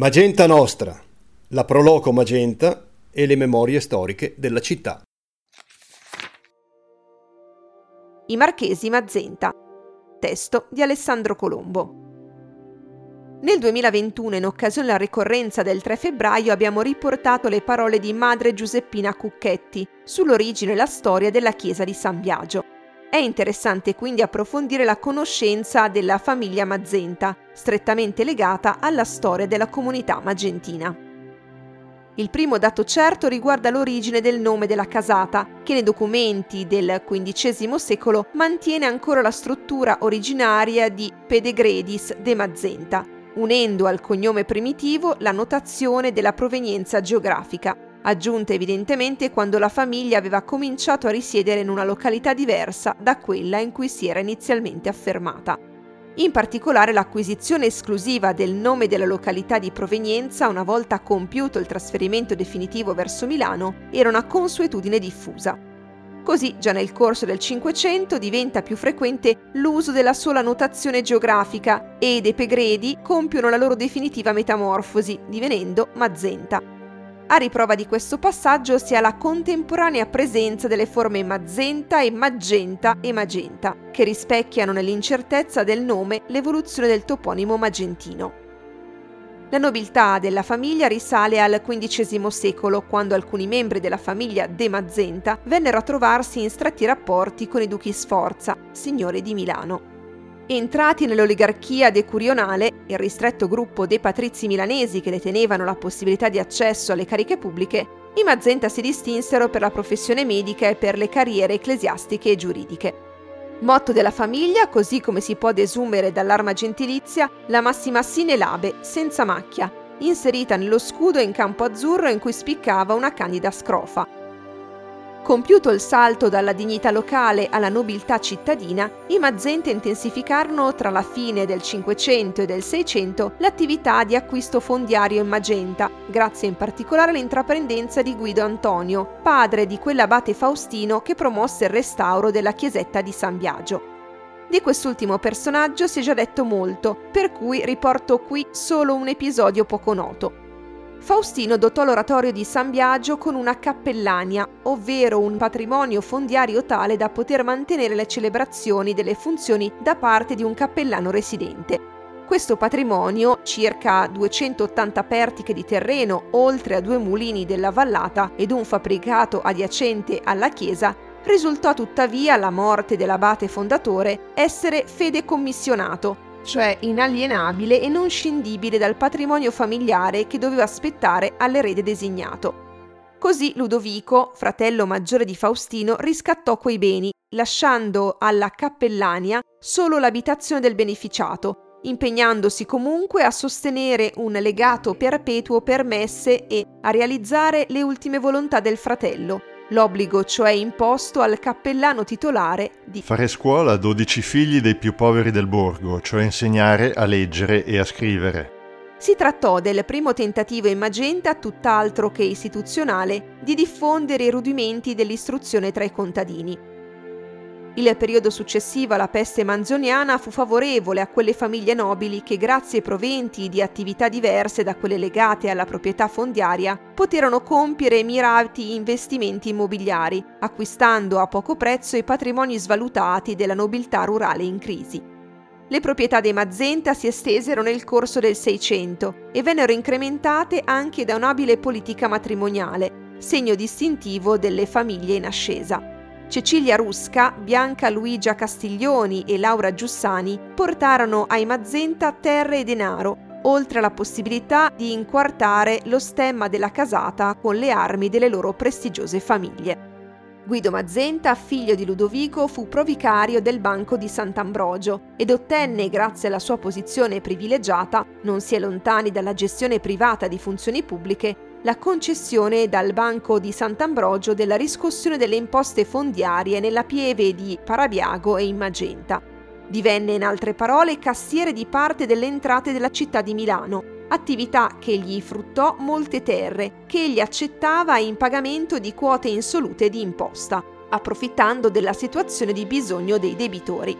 Magenta Nostra, la Proloco Magenta e le memorie storiche della città. I Marchesi Mazenta, testo di Alessandro Colombo. Nel 2021, in occasione della ricorrenza del 3 febbraio, abbiamo riportato le parole di madre Giuseppina Cucchetti sull'origine e la storia della chiesa di San Biagio. È interessante quindi approfondire la conoscenza della famiglia Mazenta, strettamente legata alla storia della comunità magentina. Il primo dato certo riguarda l'origine del nome della casata, che nei documenti del XV secolo mantiene ancora la struttura originaria di Pedegredis de Mazenta, unendo al cognome primitivo la notazione della provenienza geografica, aggiunta evidentemente quando la famiglia aveva cominciato a risiedere in una località diversa da quella in cui si era inizialmente affermata. In particolare, l'acquisizione esclusiva del nome della località di provenienza, una volta compiuto il trasferimento definitivo verso Milano, era una consuetudine diffusa. Così, già nel corso del Cinquecento diventa più frequente l'uso della sola notazione geografica e i Pedegredi compiono la loro definitiva metamorfosi, divenendo Mazenta. A riprova di questo passaggio si ha la contemporanea presenza delle forme Mazenta e Magenta e Magenta, che rispecchiano nell'incertezza del nome l'evoluzione del toponimo magentino. La nobiltà della famiglia risale al XV secolo, quando alcuni membri della famiglia De Mazenta vennero a trovarsi in stretti rapporti con i duchi Sforza, signori di Milano. Entrati nell'oligarchia decurionale, il ristretto gruppo dei patrizi milanesi che detenevano la possibilità di accesso alle cariche pubbliche, i Mazenta si distinsero per la professione medica e per le carriere ecclesiastiche e giuridiche. Motto della famiglia, così come si può desumere dall'arma gentilizia, la massima sine labe, senza macchia, inserita nello scudo in campo azzurro in cui spiccava una candida scrofa. Compiuto il salto dalla dignità locale alla nobiltà cittadina, i Mazenta intensificarono tra la fine del Cinquecento e del Seicento l'attività di acquisto fondiario in Magenta, grazie in particolare all'intraprendenza di Guido Antonio, padre di quell'abate Faustino che promosse il restauro della chiesetta di San Biagio. Di quest'ultimo personaggio si è già detto molto, per cui riporto qui solo un episodio poco noto. Faustino dotò l'oratorio di San Biagio con una cappellania, ovvero un patrimonio fondiario tale da poter mantenere le celebrazioni delle funzioni da parte di un cappellano residente. Questo patrimonio, circa 280 pertiche di terreno, oltre a 2 mulini della vallata ed un fabbricato adiacente alla chiesa, risultò tuttavia, alla morte dell'abate fondatore, essere fedecommissionato, cioè inalienabile e non scindibile dal patrimonio familiare che doveva spettare all'erede designato. Così Ludovico, fratello maggiore di Faustino, riscattò quei beni, lasciando alla cappellania solo l'abitazione del beneficiato, impegnandosi comunque a sostenere un legato perpetuo per messe e a realizzare le ultime volontà del fratello, l'obbligo cioè imposto al cappellano titolare di fare scuola a 12 figli dei più poveri del borgo, cioè insegnare a leggere e a scrivere. Si trattò del primo tentativo in Magenta, tutt'altro che istituzionale, di diffondere i rudimenti dell'istruzione tra i contadini. Il periodo successivo alla peste manzoniana fu favorevole a quelle famiglie nobili che, grazie ai proventi di attività diverse da quelle legate alla proprietà fondiaria, poterono compiere mirati investimenti immobiliari, acquistando a poco prezzo i patrimoni svalutati della nobiltà rurale in crisi. Le proprietà dei Mazenta si estesero nel corso del Seicento e vennero incrementate anche da un'abile politica matrimoniale, segno distintivo delle famiglie in ascesa. Cecilia Rusca, Bianca Luigia Castiglioni e Laura Giussani portarono ai Mazenta terre e denaro, oltre alla possibilità di inquartare lo stemma della casata con le armi delle loro prestigiose famiglie. Guido Mazenta, figlio di Ludovico, fu provicario del Banco di Sant'Ambrogio ed ottenne, grazie alla sua posizione privilegiata, non si è lontani dalla gestione privata di funzioni pubbliche, la concessione dal Banco di Sant'Ambrogio della riscossione delle imposte fondiarie nella pieve di Parabiago e in Magenta. Divenne, in altre parole, cassiere di parte delle entrate della città di Milano, attività che gli fruttò molte terre, che egli accettava in pagamento di quote insolute di imposta, approfittando della situazione di bisogno dei debitori.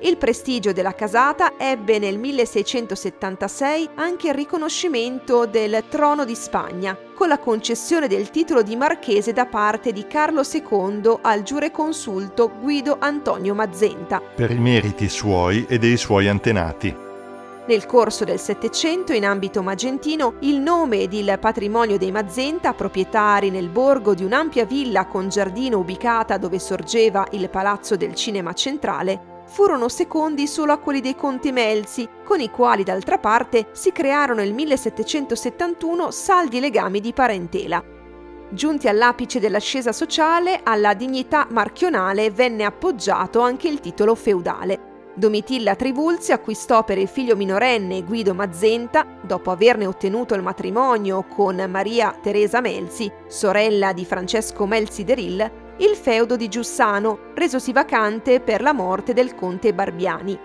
Il prestigio della casata ebbe nel 1676 anche il riconoscimento del Trono di Spagna, con la concessione del titolo di marchese da parte di Carlo II al giureconsulto Guido Antonio Mazenta, per i meriti suoi e dei suoi antenati. Nel corso del Settecento, in ambito magentino, il nome ed il patrimonio dei Mazenta, proprietari nel borgo di un'ampia villa con giardino ubicata dove sorgeva il Palazzo del Cinema Centrale, furono secondi solo a quelli dei conti Melzi, con i quali d'altra parte si crearono nel 1771 saldi legami di parentela. Giunti all'apice dell'ascesa sociale, alla dignità marchionale venne appoggiato anche il titolo feudale. Domitilla Trivulzi acquistò per il figlio minorenne Guido Mazenta, dopo averne ottenuto il matrimonio con Maria Teresa Melzi, sorella di Francesco Melzi Deril, il feudo di Giussano, resosi vacante per la morte del conte Barbiani.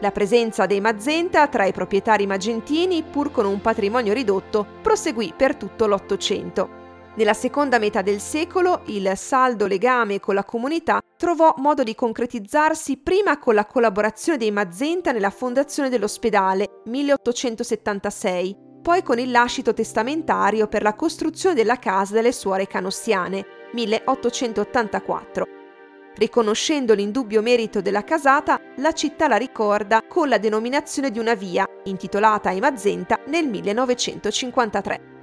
La presenza dei Mazenta tra i proprietari magentini, pur con un patrimonio ridotto, proseguì per tutto l'Ottocento. Nella seconda metà del secolo il saldo legame con la comunità trovò modo di concretizzarsi prima con la collaborazione dei Mazenta nella fondazione dell'ospedale 1876, poi con il lascito testamentario per la costruzione della casa delle suore canossiane 1884. Riconoscendo l'indubbio merito della casata, la città la ricorda con la denominazione di una via, intitolata ai Mazenta nel 1953.